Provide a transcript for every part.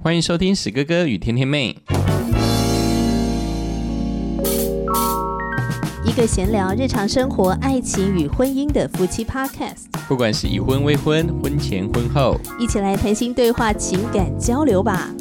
欢迎收听史哥哥与甜甜妹，一个闲聊日常生活、爱情与婚姻的夫妻 podcast。 不管是已婚、未婚、婚前、婚后，一起来谈心对话、情感交流吧。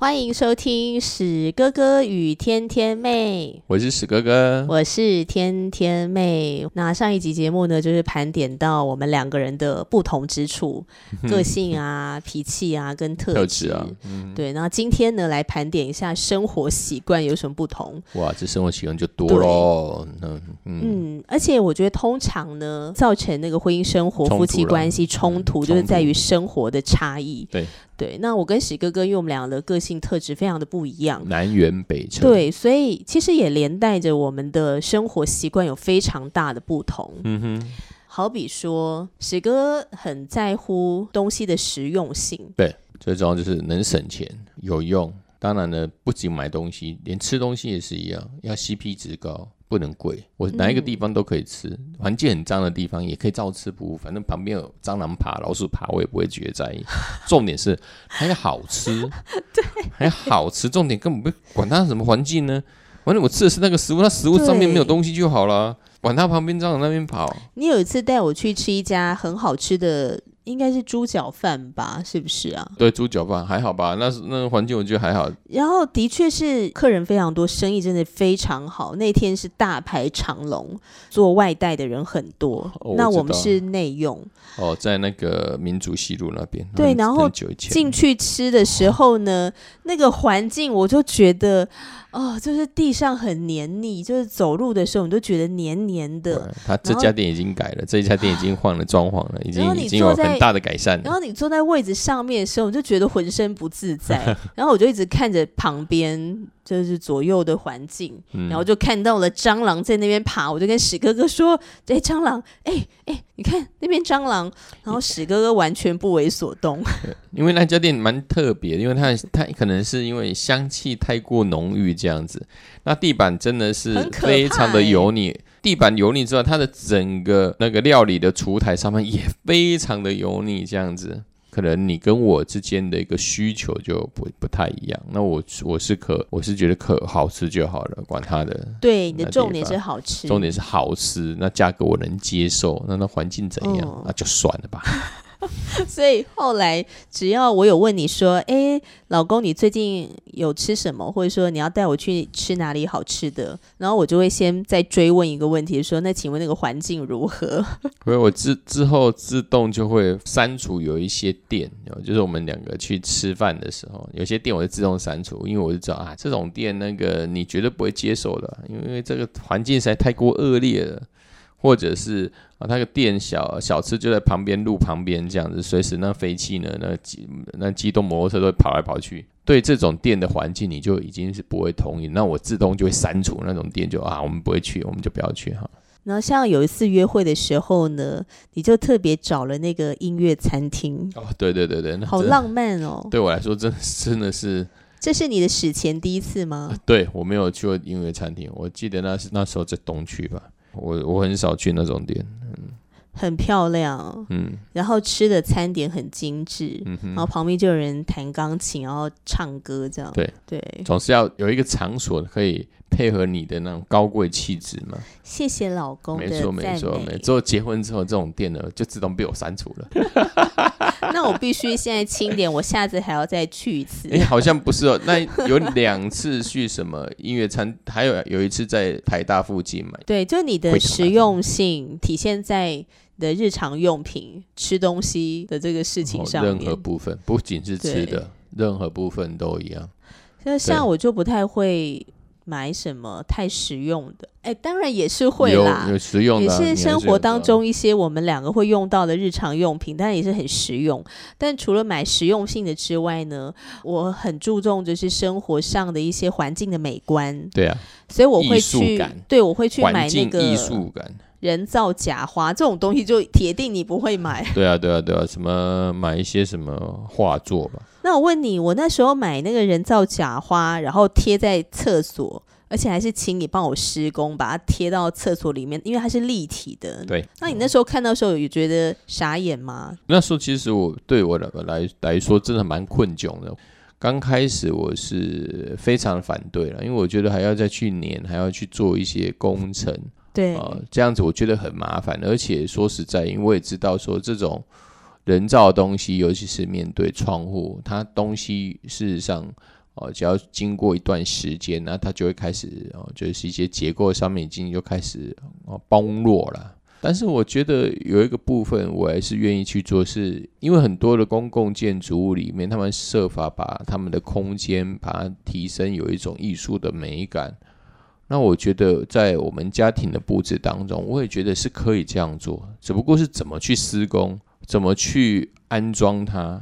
欢迎收听史哥哥与天天妹，我是史哥哥，我是天天妹。那上一集节目呢，就是盘点到我们两个人的不同之处，个性啊、脾气啊跟特质啊，对。那今天呢，来盘点一下生活习惯有什么不同。哇，这生活习惯就多咯。而且我觉得通常呢，造成那个婚姻生活、夫妻关系冲突，就是在于生活的差异。对，那我跟史哥哥，因为我们俩的个性特质非常的不一样，南辕北辙。对，所以其实也连带着我们的生活习惯有非常大的不同。好比说，史哥很在乎东西的实用性。对，最重要就是能省钱、有用。当然呢，不仅买东西，连吃东西也是一样，要 CP 值高。不能贵，我哪一个地方都可以吃，环境很脏的地方也可以照吃不误，反正旁边有蟑螂爬、老鼠爬，我也不会觉得在意。重点是还要好吃，对，还好吃，重点根本不管它什么环境呢，反正我吃的是那个食物，那食物上面没有东西就好了，管它旁边蟑螂那边跑。你有一次带我去吃一家很好吃的，应该是猪脚饭吧，是不是啊？对，猪脚饭还好吧，那环境我觉得还好。然后的确是客人非常多，生意真的非常好。那天是大排长龙，做外带的人很多。那我们是内用。在那个民族西路那边。对，然后进去吃的时候呢，那个环境我就觉得，就是地上很黏腻，就是走路的时候你就觉得黏黏的。他这家店已经改了，这家店已经换了装潢了，已经有很大的改善了。然后你坐在位置上面的时候，我就觉得浑身不自在。然后我就一直看着旁边，就是左右的环境，然后就看到了蟑螂在那边爬。我就跟史哥哥说：“蟑螂，你看那边蟑螂。”然后史哥哥完全不为所动。因为那家店蛮特别，因为它可能是因为香气太过浓郁这样子。那地板真的是非常的油腻。地板油腻之外，它的整个那个料理的厨台上面也非常的油腻，这样子，可能你跟我之间的一个需求就不太一样。那我是觉得好吃就好了，管它的。对，你的重点是好吃，重点是好吃。那价格我能接受，那环境怎样，那就算了吧。所以后来只要我有问你说老公你最近有吃什么，或者说你要带我去吃哪里好吃的，然后我就会先再追问一个问题说，那请问那个环境如何。所以我之后自动就会删除有一些店，就是我们两个去吃饭的时候，有些店我就自动删除，因为我就知道这种店那个你绝对不会接受的，因为这个环境实在太过恶劣了，或者是它那个店小吃就在旁边路旁边这样子，随时那废气呢，那机动摩托车都会跑来跑去。对这种店的环境，你就已经是不会同意，那我自动就会删除那种店，就我们不会去，我们就不要去哈。然后像有一次约会的时候呢，你就特别找了那个音乐餐厅。对，好浪漫哦。对我来说，真的是。这是你的史前第一次吗？对，我没有去过音乐餐厅，我记得那时候在东区吧。我很少去那种店，很漂亮，然后吃的餐点很精致，然后旁边就有人弹钢琴，然后唱歌这样。对，总是要有一个场所可以配合你的那种高贵气质嘛。谢谢老公的赞美。没错。之后结婚之后，这种店呢就自动被我删除了。那我必须现在清点，我下次还要再去一次。好像不是哦。那有2次去什么音乐餐，还有一次在台大附近买。对，就你的实用性体现在你的日常用品、吃东西的这个事情上面。任何部分，不仅是吃的，任何部分都一样。像我就不太会买什么太实用的，当然也是会啦，有实用的，也是生活当中一些我们两个会用到的日常用品，但也是很实用。但除了买实用性的之外呢，我很注重就是生活上的一些环境的美观。对啊，所以我会去，对，我会去买那个环境艺术感。人造假花这种东西就铁定你不会买。对啊，什么买一些什么画作吧。那我问你，我那时候买那个人造假花，然后贴在厕所，而且还是请你帮我施工把它贴到厕所里面，因为它是立体的。对，那你那时候看到的时候有觉得傻眼吗？那时候其实我对我 来说真的蛮困窘的。刚开始我是非常反对了，因为我觉得还要再去黏，还要去做一些工程，对、这样子我觉得很麻烦。而且说实在，因为我也知道说这种人造的东西，尤其是面对窗户，它东西事实上、只要经过一段时间，那它就会开始、就是一些结构上面已经就开始、崩落了。但是我觉得有一个部分我还是愿意去做，是因为很多的公共建筑物里面，他们设法把他们的空间把它提升有一种艺术的美感。那我觉得在我们家庭的布置当中，我也觉得是可以这样做，只不过是怎么去施工，怎么去安装它。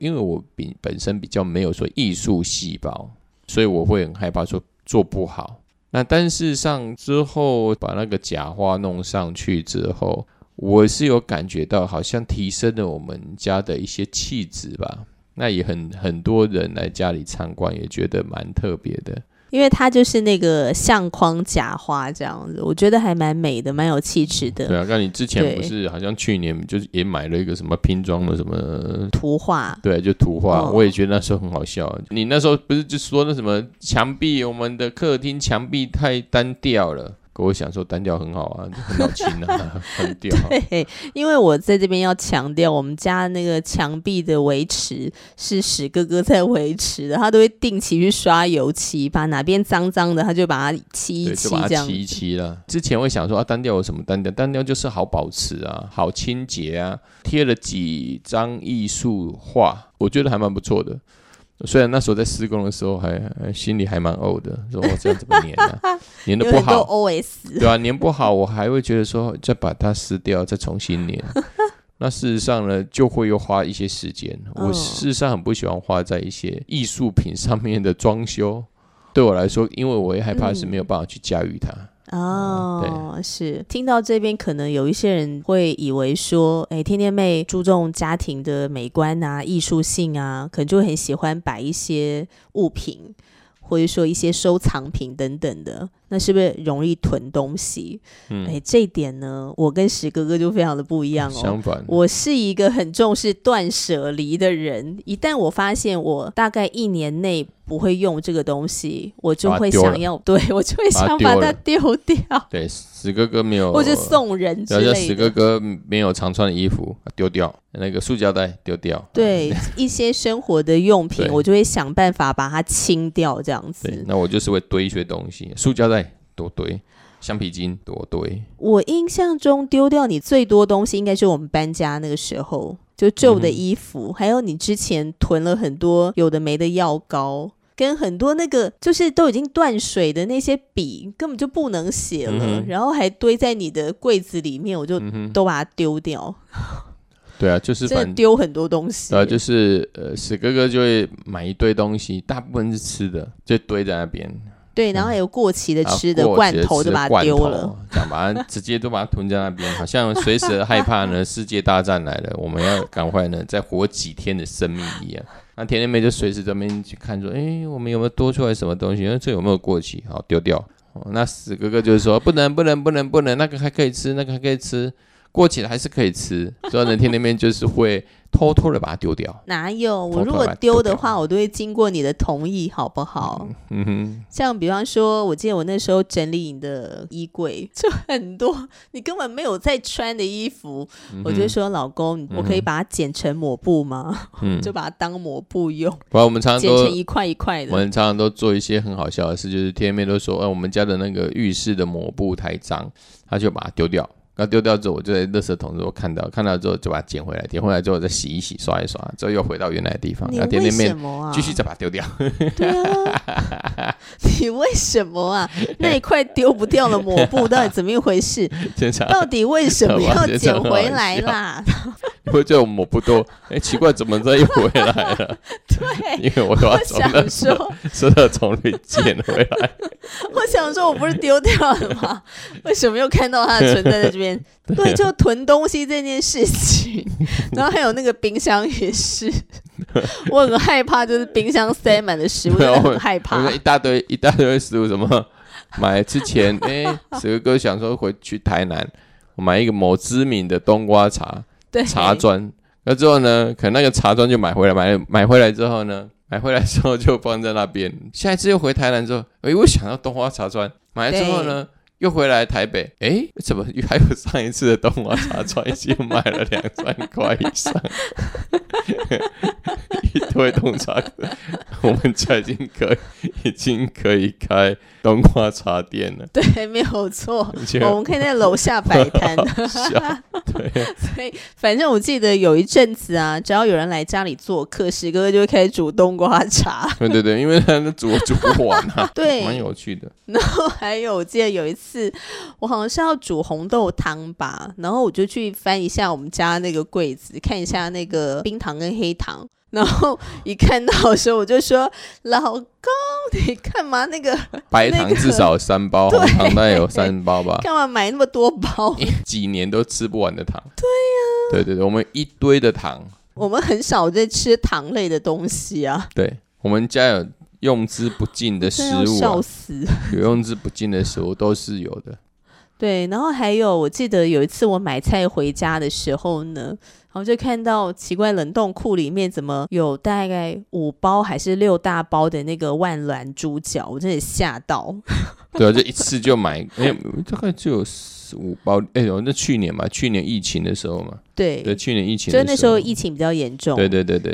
因为我本身比较没有说艺术细胞，所以我会很害怕说做不好。那但事实上之后把那个假花弄上去之后，我是有感觉到好像提升了我们家的一些气质吧。那也很多人来家里参观，也觉得蛮特别的，因为它就是那个相框假花这样子，我觉得还蛮美的，蛮有气质的。对啊，那你之前不是好像去年就是也买了一个什么拼装的什么图画？对，就图画、我也觉得那时候很好笑。你那时候不是就说那什么墙壁，我们的客厅墙壁太单调了。我想说单调很好啊，很好清啊，单调。对，因为我在这边要强调，我们家那个墙壁的维持是史哥哥在维持的，他都会定期去刷油漆，把哪边脏脏的他就把它漆一漆，这样就把它漆一漆啦。之前会想说啊，单调有什么单调？单调就是好保持啊，好清洁啊。贴了几张艺术画，我觉得还蛮不错的。虽然那时候在施工的时候还心里还蛮呕的，说我这样怎么黏啊，黏得不好，对啊，黏不好我还会觉得说再把它撕掉，再重新黏。那事实上呢，就会又花一些时间。我事实上很不喜欢花在一些艺术品上面的装修，对我来说，因为我也害怕是没有办法去驾驭它。哦、是。听到这边可能有一些人会以为说天天妹注重家庭的美观啊，艺术性啊，可能就会很喜欢摆一些物品，或者说一些收藏品等等的，那是不是容易囤东西？这一点呢，我跟史哥哥就非常的不一样哦。相反，我是一个很重视断舍离的人，一旦我发现我大概一年内不会用这个东西，我就会想要，对，我就会想把它丢掉。对，史哥哥没有，或者送人之类的。史哥哥没有常穿的衣服，丢掉。那个塑胶袋丢掉。对，一些生活的用品，我就会想办法把它清掉，这样子。对，那我就是会堆一些东西，塑胶袋多堆，橡皮筋多堆。我印象中丢掉你最多东西应该是我们搬家那个时候，就旧的衣服、还有你之前囤了很多有的没的药膏，跟很多那个就是都已经断水的那些笔根本就不能写了、然后还堆在你的柜子里面，我就都把它丢掉。对啊，就是真的丢很多东西。对啊，就是史哥哥就会买一堆东西，大部分是吃的，就堆在那边。对，然后还有过期的吃的罐头都把它丢了，想把它直接都把它囤在那边，好像随时害怕呢世界大战来了，我们要赶快呢再活几天的生命一样。那天天妹就随时在那边去看说，我们有没有多出来什么东西？这有没有过期？好，丢掉。那死哥哥就是说不能，那个还可以吃，那个还可以吃。过期了还是可以吃，所以呢，天天妹就是会偷偷的把它丢掉。哪有？我如果丢的话，我都会经过你的同意，好不好？像比方说，我记得我那时候整理你的衣柜，就很多你根本没有在穿的衣服，我就说老公，我可以把它剪成抹布吗？就把它当抹布用。不然我们常常都剪成一块一块的。我们常常都做一些很好笑的事，就是天天妹都说，我们家的那个浴室的抹布太脏，她就把它丢掉。那丢掉之后，我就在垃圾桶之后看到之后就把它捡回来，捡回来之后再洗一洗、刷一刷，之后又回到原来的地方。你为什么啊？继续再把它丢掉。对啊，你为什么啊？那一块丢不掉的抹布到底怎么一回事？到底为什么要捡回来啦？你会觉得我抹不多，奇怪怎么这又回来了对，因为我都要从那说到从里捡回来我想说我不是丢掉了吗为什么又看到它的存在在这边对，就囤东西这件事情然后还有那个冰箱也是我很害怕，就是冰箱塞满的食物真的很害怕一大堆食物，什么买之前史哥哥想说回去台南我买一个某知名的冬瓜茶茶砖，那之后呢可能那个茶砖就买回来，买回来之后就放在那边，下一次又回台南之后我想要冬瓜茶砖，买了之后呢又回来台北，怎么还有上一次的冬瓜茶砖已经卖了2,000-3,000块以上一堆冬茶，我们家已经可以开冬瓜茶店了，对，没有错我们可以在楼下摆摊对，所以反正我记得有一阵子啊，只要有人来家里做客，史哥哥就会开始煮冬瓜茶对，因为他煮不完啊对，蛮有趣的。然后还有我记得有一次我好像是要煮红豆汤吧，然后我就去翻一下我们家那个柜子，看一下那个冰糖跟黑糖，然后一看到的时候我就说老公你干嘛那个白糖至少3包、那个、红糖大概有3包吧，干嘛买那么多包几年都吃不完的糖，对呀、啊，对，我们一堆的糖，我们很少在吃糖类的东西啊，对，我们家有用之不尽的食物、啊、笑死有用之不尽的食物都是有的对，然后还有我记得有一次我买菜回家的时候呢，然后就看到奇怪冷冻库里面怎么有大概5包还是6大包的那个万峦猪脚，我真的吓到对啊，就一次就买大概只有5包，那去年嘛，去年疫情的时候嘛， 对，去年疫情的时候，就那时候疫情比较严重，对，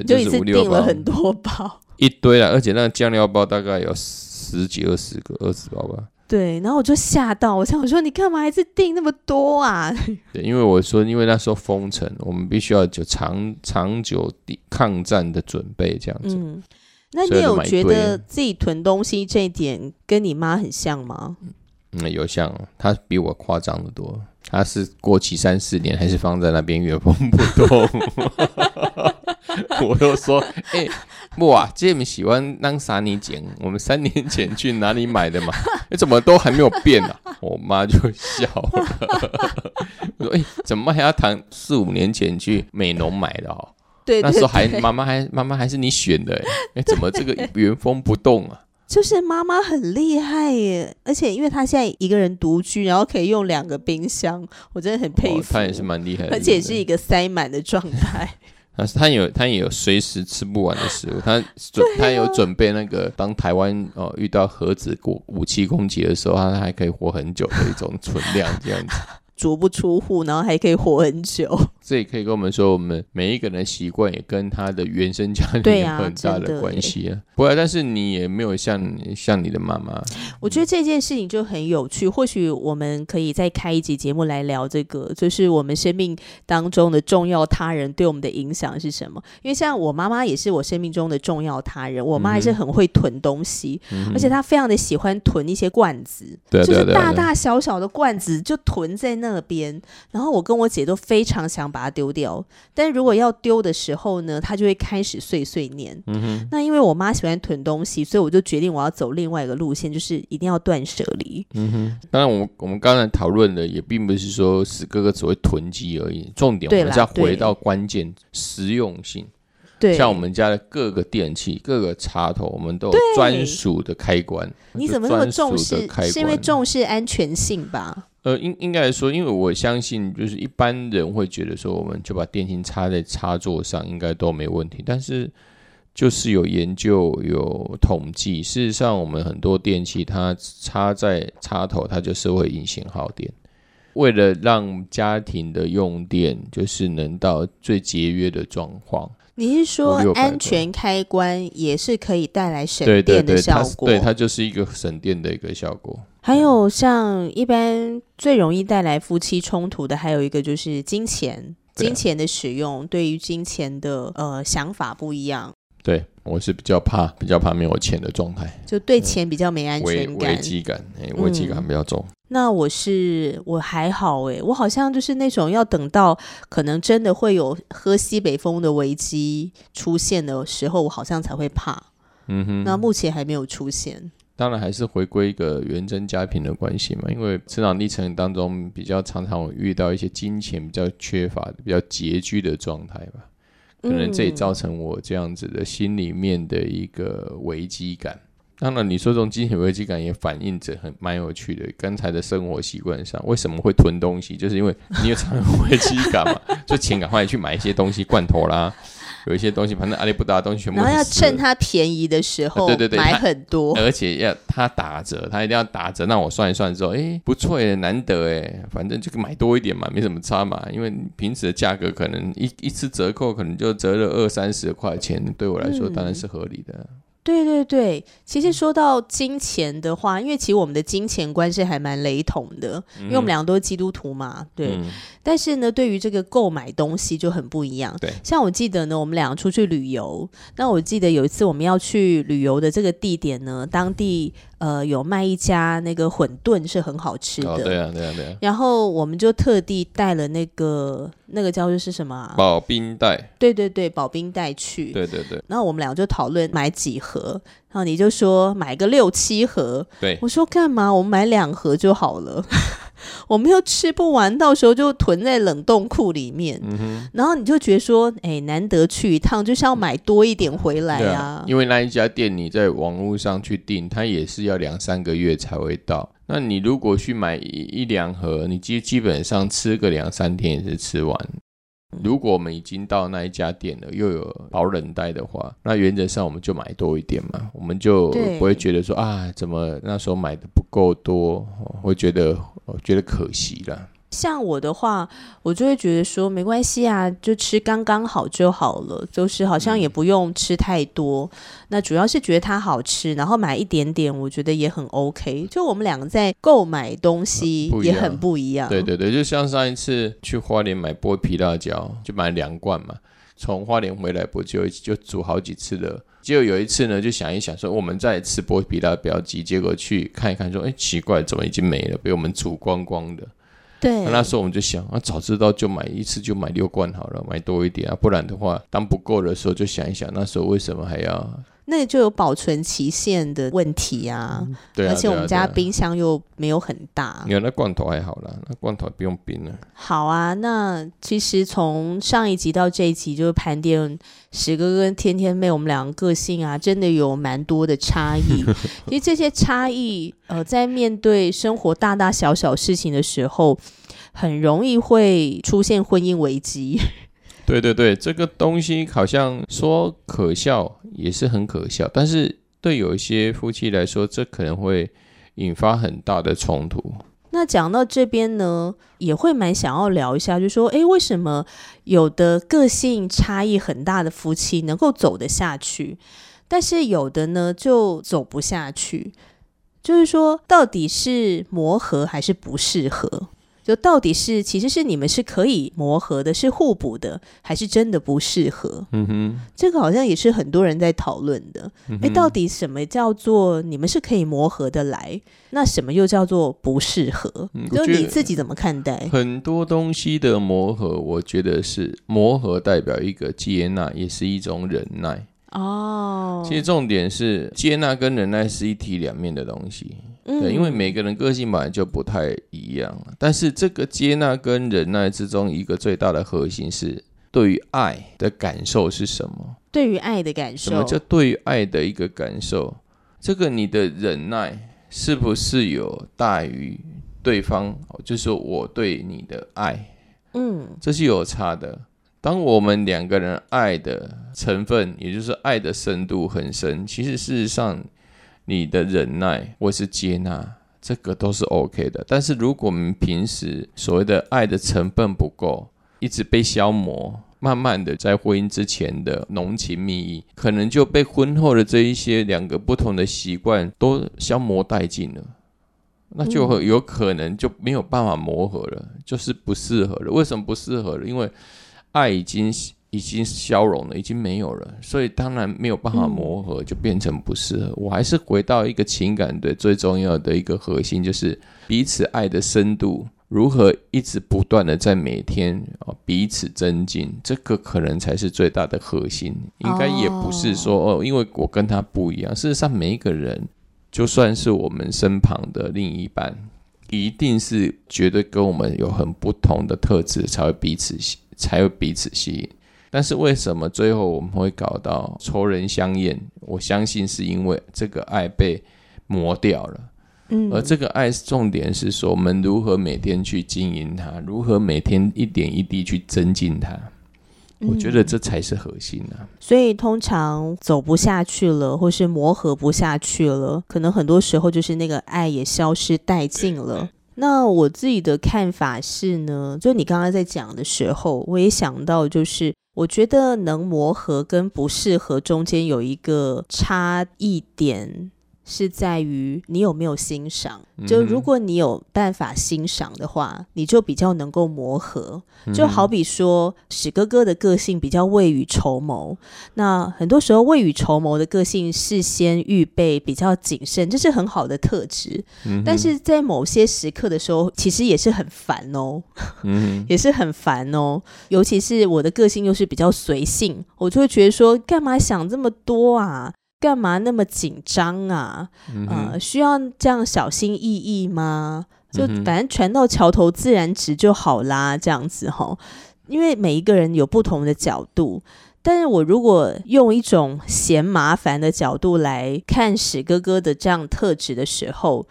就一次订了很多包，一堆啦，而且那个酱料包大概有10几20个20包吧，对，然后我就吓到，我想说你干嘛还是订那么多啊对，因为我说因为那时候封城，我们必须要有长久抗战的准备这样子那你有觉得自己囤东西这一点跟你妈很像吗？有像，她比我夸张的多，她是过期3-4年还是放在那边原封不动我都说哇，这么喜欢让啥你捡，我们3年前去哪里买的嘛怎么都还没有变啊我妈就笑了我说怎么还要谈4-5年前去美农买的对，那时候妈妈还是你选的怎么这个原封不动啊，就是妈妈很厉害耶，而且因为她现在一个人独居，然后可以用2个冰箱，我真的很佩服她也是蛮厉害的，而且是一个塞满的状态他也有随时吃不完的食物，他有准备那个当台湾遇到核子武器攻击的时候，他还可以活很久的一种存量这样子足不出户，然后还可以活很久，这也可以跟我们说我们每一个人的习惯也跟他的原生家庭有很大的关系啊。不过但是你也没有像你的妈妈，我觉得这件事情就很有趣，或许我们可以再开一集节目来聊这个，就是我们生命当中的重要他人对我们的影响是什么，因为像我妈妈也是我生命中的重要他人，我妈还是很会囤东西而且她非常的喜欢囤一些罐子，对，就是大大小小的罐子就囤在那边，然后我跟我姐都非常想把它丢掉，但如果要丢的时候呢，她就会开始碎念那因为我妈喜欢囤东西，所以我就决定我要走另外一个路线，就是一定要断舍离当然我们刚才讨论的也并不是说史哥哥只会囤积而已，重点我们是要回到关键实用性，对，像我们家的各个电器各个插头我们都有专属的开关，你怎么那么重视，是因为重视安全性吧应该来说，因为我相信就是一般人会觉得说我们就把电芯插在插座上应该都没问题，但是就是有研究有统计，事实上我们很多电器它插在插头它就是会隐形耗电，为了让家庭的用电就是能到最节约的状况，你是说安全开关也是可以带来省电的效果？对，它就是一个省电的一个效果。还有像一般最容易带来夫妻冲突的还有一个就是金钱，金钱的使用，对于金钱的想法不一样，对，我是比较怕没有钱的状态，就对钱比较没安全感，危机感比较重那我还好诶，我好像就是那种要等到可能真的会有喝西北风的危机出现的时候，我好像才会怕。嗯哼，那目前还没有出现。当然还是回归一个原生家庭的关系嘛，因为成长历程当中比较常常遇到一些金钱比较缺乏比较拮据的状态吧，可能这也造成我这样子的心里面的一个危机感。当然你说这种金钱危机感也反映着很蛮有趣的刚才的生活习惯上，为什么会囤东西，就是因为你有常有危机感嘛就钱赶快去买一些东西，罐头啦，有一些东西，反正阿里不达的东西全部，然后要趁它便宜的时候，对对对，买很多，而且要它打折，它一定要打折。那我算一算之后，哎，不错耶，难得耶，反正就买多一点嘛，没什么差嘛。因为平时的价格可能 一次折扣可能就折了20-30块钱，对我来说当然是合理的。对对对，其实说到金钱的话，因为其实我们的金钱观是还蛮雷同的，因为我们两个都是基督徒嘛，对。但是呢，对于这个购买东西就很不一样。对，像我记得呢，我们两个出去旅游，那我记得有一次我们要去旅游的这个地点呢，当地有卖一家那个馄饨是很好吃的。哦，对啊对啊对啊。然后我们就特地带了那个叫做是什么啊？保冰袋。对对对，保冰袋去。对对对。然后我们两个就讨论买几盒。然后你就说买个6-7盒，对，我说干嘛，我们买2盒就好了我们又吃不完，到时候就囤在冷冻库里面。然后你就觉得说哎，难得去一趟就是要买多一点回来 啊，因为那一家店你在网络上去订它也是要2-3个月才会到，那你如果去买1-2盒，你基本上吃个2-3天也是吃完。如果我们已经到那一家店了又有保冷袋的话，那原则上我们就买多一点嘛，我们就不会觉得说啊怎么那时候买的不够多，会觉得可惜啦。像我的话我就会觉得说没关系啊，就吃刚刚好就好了，就是好像也不用吃太多。那主要是觉得它好吃，然后买一点点我觉得也很 OK。 就我们两个在购买东西也很不一样。对对对，就像上一次去花莲买剥皮辣椒就买2罐嘛，从花莲回来不久就煮好几次了。结果有一次呢就想一想说我们再吃剥皮辣椒鸡，结果去看一看说哎，奇怪怎么已经没了，被我们煮光光的。对，那时候我们就想啊，早知道就买一次就买6罐好了，买多一点啊，不然的话当不够的时候就想一想那时候为什么还要，那就有保存期限的问题啊。对啊，而且我们家冰箱又没有很大。没有，那罐头还好啦，那罐头不用冰了。好啊，那其实从上一集到这一集就是盘点史哥跟天天妹我们两个个性啊真的有蛮多的差异其实这些差异在面对生活大大小小事情的时候很容易会出现婚姻危机对对对，这个东西好像说可笑也是很可笑，但是对有一些夫妻来说这可能会引发很大的冲突。那讲到这边呢也会蛮想要聊一下，就是说哎，为什么有的个性差异很大的夫妻能够走得下去，但是有的呢就走不下去，就是说到底是磨合还是不适合，就到底是其实是你们是可以磨合的，是互补的，还是真的不适合。这个好像也是很多人在讨论的。到底什么叫做你们是可以磨合的来，那什么又叫做不适合，就你自己怎么看待。很多东西的磨合我觉得是磨合代表一个接纳也是一种忍耐。其实重点是接纳跟忍耐是一体两面的东西。对，因为每个人个性本来就不太一样，但是这个接纳跟忍耐之中一个最大的核心是对于爱的感受是什么。对于爱的感受，什么叫对于爱的一个感受，这个你的忍耐是不是有大于对方，就是说我对你的爱，这是有差的。当我们两个人爱的成分也就是爱的深度很深，其实事实上你的忍耐或是接纳这个都是 OK 的。但是如果我们平时所谓的爱的成分不够，一直被消磨，慢慢的在婚姻之前的浓情蜜意可能就被婚后的这一些两个不同的习惯都消磨殆尽了，那就有可能就没有办法磨合了，就是不适合了。为什么不适合了？因为爱已经已经消融了，已经没有了，所以当然没有办法磨合，就变成不适合。我还是回到一个情感的最重要的一个核心，就是彼此爱的深度如何一直不断的在每天彼此增进，这个可能才是最大的核心。应该也不是说因为我跟他不一样，事实上每一个人就算是我们身旁的另一半，一定是绝对跟我们有很不同的特质才会彼此吸引。但是为什么最后我们会搞到仇人相厌？我相信是因为这个爱被磨掉了。而这个爱重点是说，我们如何每天去经营它，如何每天一点一滴去增进它。我觉得这才是核心啊。所以通常走不下去了，或是磨合不下去了，可能很多时候就是那个爱也消失殆尽了。那我自己的看法是呢，就你刚刚在讲的时候，我也想到，就是我觉得能磨合跟不适合中间有一个差异点，是在于你有没有欣赏。就如果你有办法欣赏的话，你就比较能够磨合。就好比说史哥哥的个性比较未雨绸缪，那很多时候未雨绸缪的个性事先预备比较谨慎，这是很好的特质。但是在某些时刻的时候其实也是很烦哦也是很烦哦。尤其是我的个性又是比较随性，我就会觉得说干嘛想这么多啊，干嘛那么紧张啊需要这样小心翼翼吗？就反正船到桥头自然直就好啦，这样子吼。因为每一个人有不同的角度，但是我如果用一种嫌麻烦的角度来看史哥哥的这样特质的时候，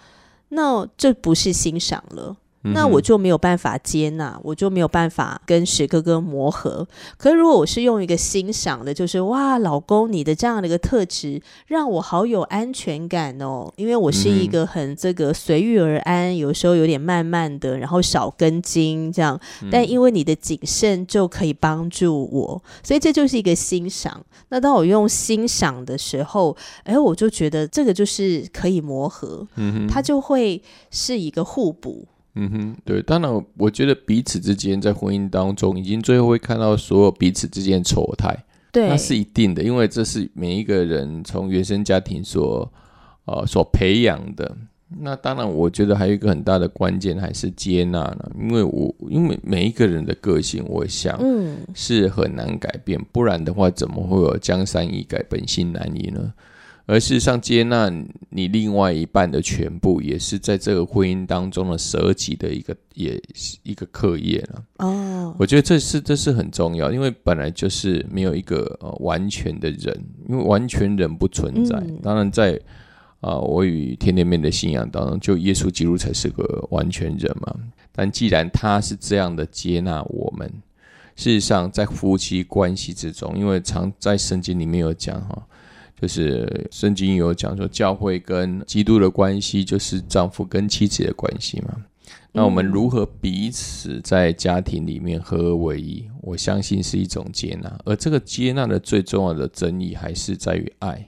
那这不是欣赏了，那我就没有办法接纳，我就没有办法跟史哥哥磨合。可是如果我是用一个欣赏的，就是哇，老公你的这样的一个特质让我好有安全感哦，因为我是一个很这个随遇而安，有时候有点慢慢的，然后少跟进这样，但因为你的谨慎就可以帮助我，所以这就是一个欣赏。那当我用欣赏的时候，我就觉得这个就是可以磨合，它就会是一个互补。对，当然我觉得彼此之间在婚姻当中已经最后会看到所有彼此之间的丑态，对，那是一定的，因为这是每一个人从原生家庭所培养的。那当然我觉得还有一个很大的关键还是接纳了，因为每一个人的个性我想是很难改变，不然的话怎么会有江山易改本性难移呢？而事实上接纳你另外一半的全部也是在这个婚姻当中的舍己的一个课业了。我觉得这是很重要，因为本来就是没有一个完全的人，因为完全人不存在。当然在我与天天妹的信仰当中，就耶稣基督才是个完全人嘛。但既然他是这样的接纳我们，事实上在夫妻关系之中，因为常在圣经里面有讲就是圣经有讲说教会跟基督的关系就是丈夫跟妻子的关系嘛。那我们如何彼此在家庭里面合而为一，我相信是一种接纳。而这个接纳的最重要的争议还是在于爱，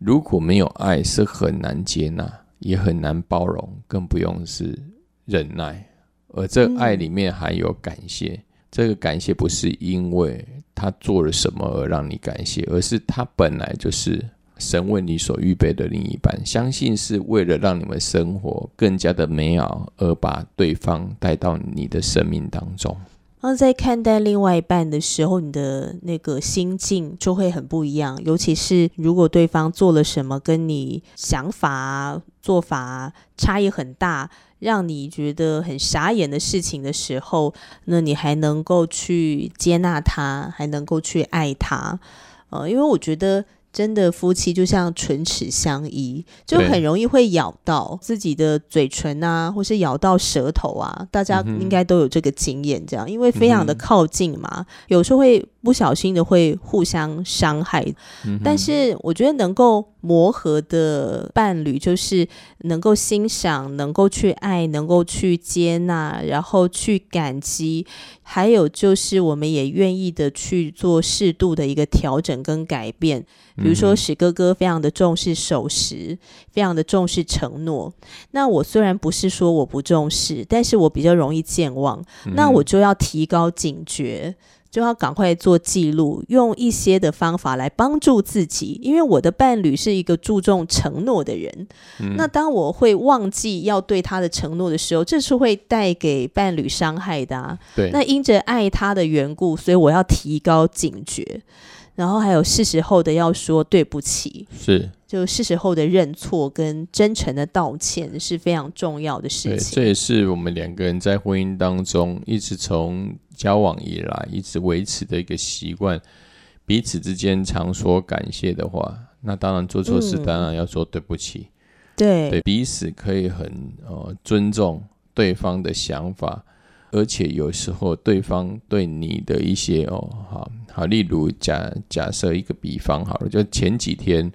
如果没有爱是很难接纳，也很难包容，更不用是忍耐。而这爱里面还有感谢，这个感谢不是因为他做了什么而让你感谢，而是他本来就是神为你所预备的另一半，相信是为了让你们生活更加的美好而把对方带到你的生命当中。那在看待另外一半的时候，你的那个心境就会很不一样，尤其是如果对方做了什么跟你想法做法差异很大，让你觉得很傻眼的事情的时候，那你还能够去接纳他，还能够去爱他。因为我觉得真的夫妻就像唇齿相依，就很容易会咬到自己的嘴唇啊，或是咬到舌头啊，大家应该都有这个经验这样，因为非常的靠近嘛，有时候会不小心的会互相伤害。但是我觉得能够磨合的伴侣就是能够欣赏，能够去爱，能够去接纳，然后去感激，还有就是我们也愿意的去做适度的一个调整跟改变。比如说史哥哥非常的重视守时，非常的重视承诺，那我虽然不是说我不重视，但是我比较容易健忘，那我就要提高警觉，就要赶快做记录，用一些的方法来帮助自己。因为我的伴侣是一个注重承诺的人，那当我会忘记要对他的承诺的时候，这是会带给伴侣伤害的啊。对，那因着爱他的缘故，所以我要提高警觉，然后还有是时候的要说对不起，是就是时候的认错跟真诚的道歉是非常重要的事情。对，这也是我们两个人在婚姻当中一直从交往以来一直维持的一个习惯，彼此之间常说感谢的话，那当然做错事当然要说对不起，对，彼此可以很尊重对方的想法，而且有时候对方对你的一些好，例如假设一个比方好了，就前几天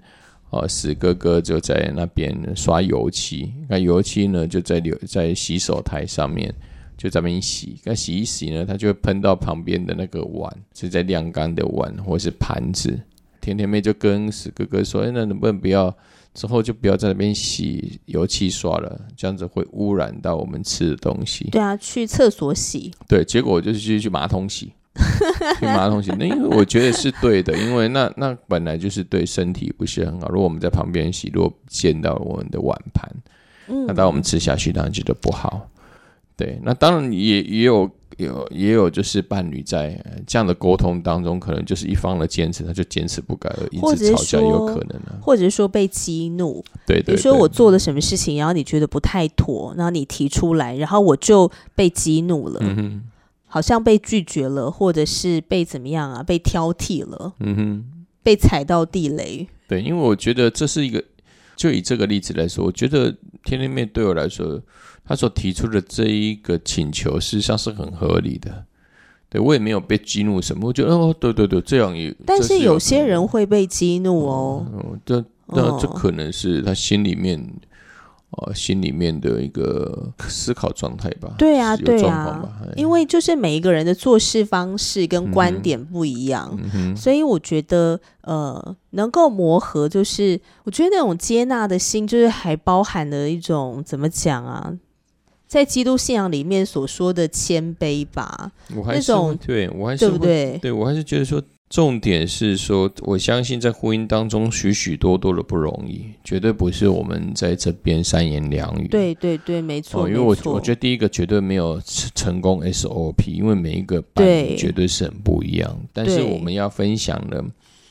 史哥哥就在那边刷油漆，那油漆呢就在洗手台上面，就在那边洗，那洗一洗呢，它就会喷到旁边的那个碗，是在晾干的碗或是盘子。甜甜妹就跟史哥哥说，那能不能不要之后就不要在那边洗油漆刷了，这样子会污染到我们吃的东西。对啊，去厕所洗。对，结果我就去马桶洗去马桶洗，因为我觉得是对的，因为那本来就是对身体不是很好。如果我们在旁边洗，如果溅到我们的碗盘，那当我们吃下去当然觉得不好。对，那当然 也有就是伴侣在这样的沟通当中，可能就是一方的坚持，他就坚持不改而一直吵架也有可能啊，或者是说被激怒。对对对，比如说我做了什么事情，然后你觉得不太妥，然后你提出来，然后我就被激怒了，好像被拒绝了，或者是被怎么样啊，被挑剔了，被踩到地雷。对，因为我觉得这是一个，就以这个例子来说，我觉得天天妹对我来说，她所提出的这一个请求事实上是很合理的。对，我也没有被激怒什么，我觉得对对对，这样也。但是有些人会被激怒哦，这可能是他心里面的一个思考状态吧。对啊对啊，因为就是每一个人的做事方式跟观点不一样，所以我觉得能够磨合，就是我觉得那种接纳的心，就是还包含了一种怎么讲啊，在基督信仰里面所说的谦卑吧。我还是那种，对，我还是对不对？对，我还是觉得说重点是说，我相信在婚姻当中许许多多的不容易，绝对不是我们在这边三言两语。对对对，没错，因为我觉得第一个绝对没有成功 SOP， 因为每一个伴侣绝对是很不一样。但是我们要分享的，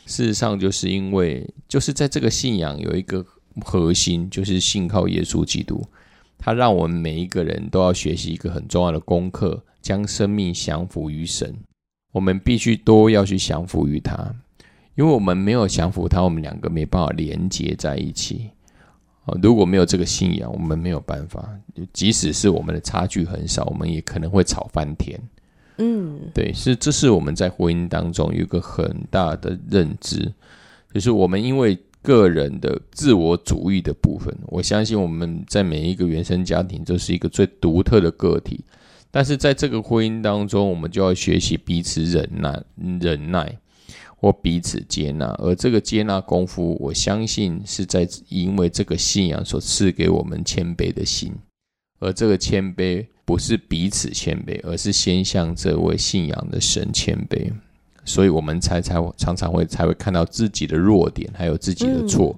事实上就是因为就是在这个信仰有一个核心，就是信靠耶稣基督，他让我们每一个人都要学习一个很重要的功课，将生命降服于神。我们必须都要去降服于他，因为我们没有降服他，我们两个没办法连接在一起。如果没有这个信仰，我们没有办法，即使是我们的差距很少，我们也可能会吵翻天。对，这是我们在婚姻当中有一个很大的认知，就是我们因为个人的自我主义的部分，我相信我们在每一个原生家庭都是一个最独特的个体，但是在这个婚姻当中，我们就要学习彼此忍耐或彼此接纳，而这个接纳功夫，我相信是在因为这个信仰所赐给我们谦卑的心，而这个谦卑不是彼此谦卑，而是先向这位信仰的神谦卑，所以我们常常会看到自己的弱点还有自己的错，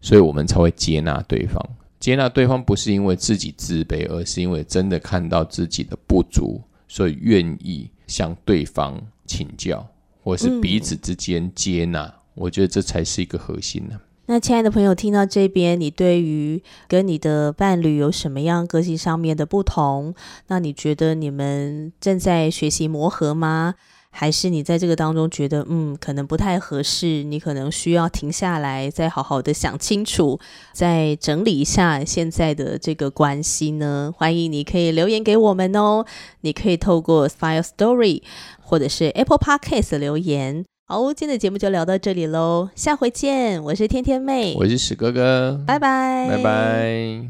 所以我们才会接纳对方。接纳对方不是因为自己自卑，而是因为真的看到自己的不足，所以愿意向对方请教，或是彼此之间接纳，我觉得这才是一个核心啊。那亲爱的朋友，听到这边，你对于跟你的伴侣有什么样个性上面的不同，那你觉得你们正在学习磨合吗？还是你在这个当中觉得可能不太合适，你可能需要停下来再好好的想清楚，再整理一下现在的这个关系呢？欢迎你可以留言给我们哦，你可以透过 Firstory 或者是 Apple Podcast 留言。好，今天的节目就聊到这里咯，下回见。我是天天妹，我是史哥哥，拜拜拜拜。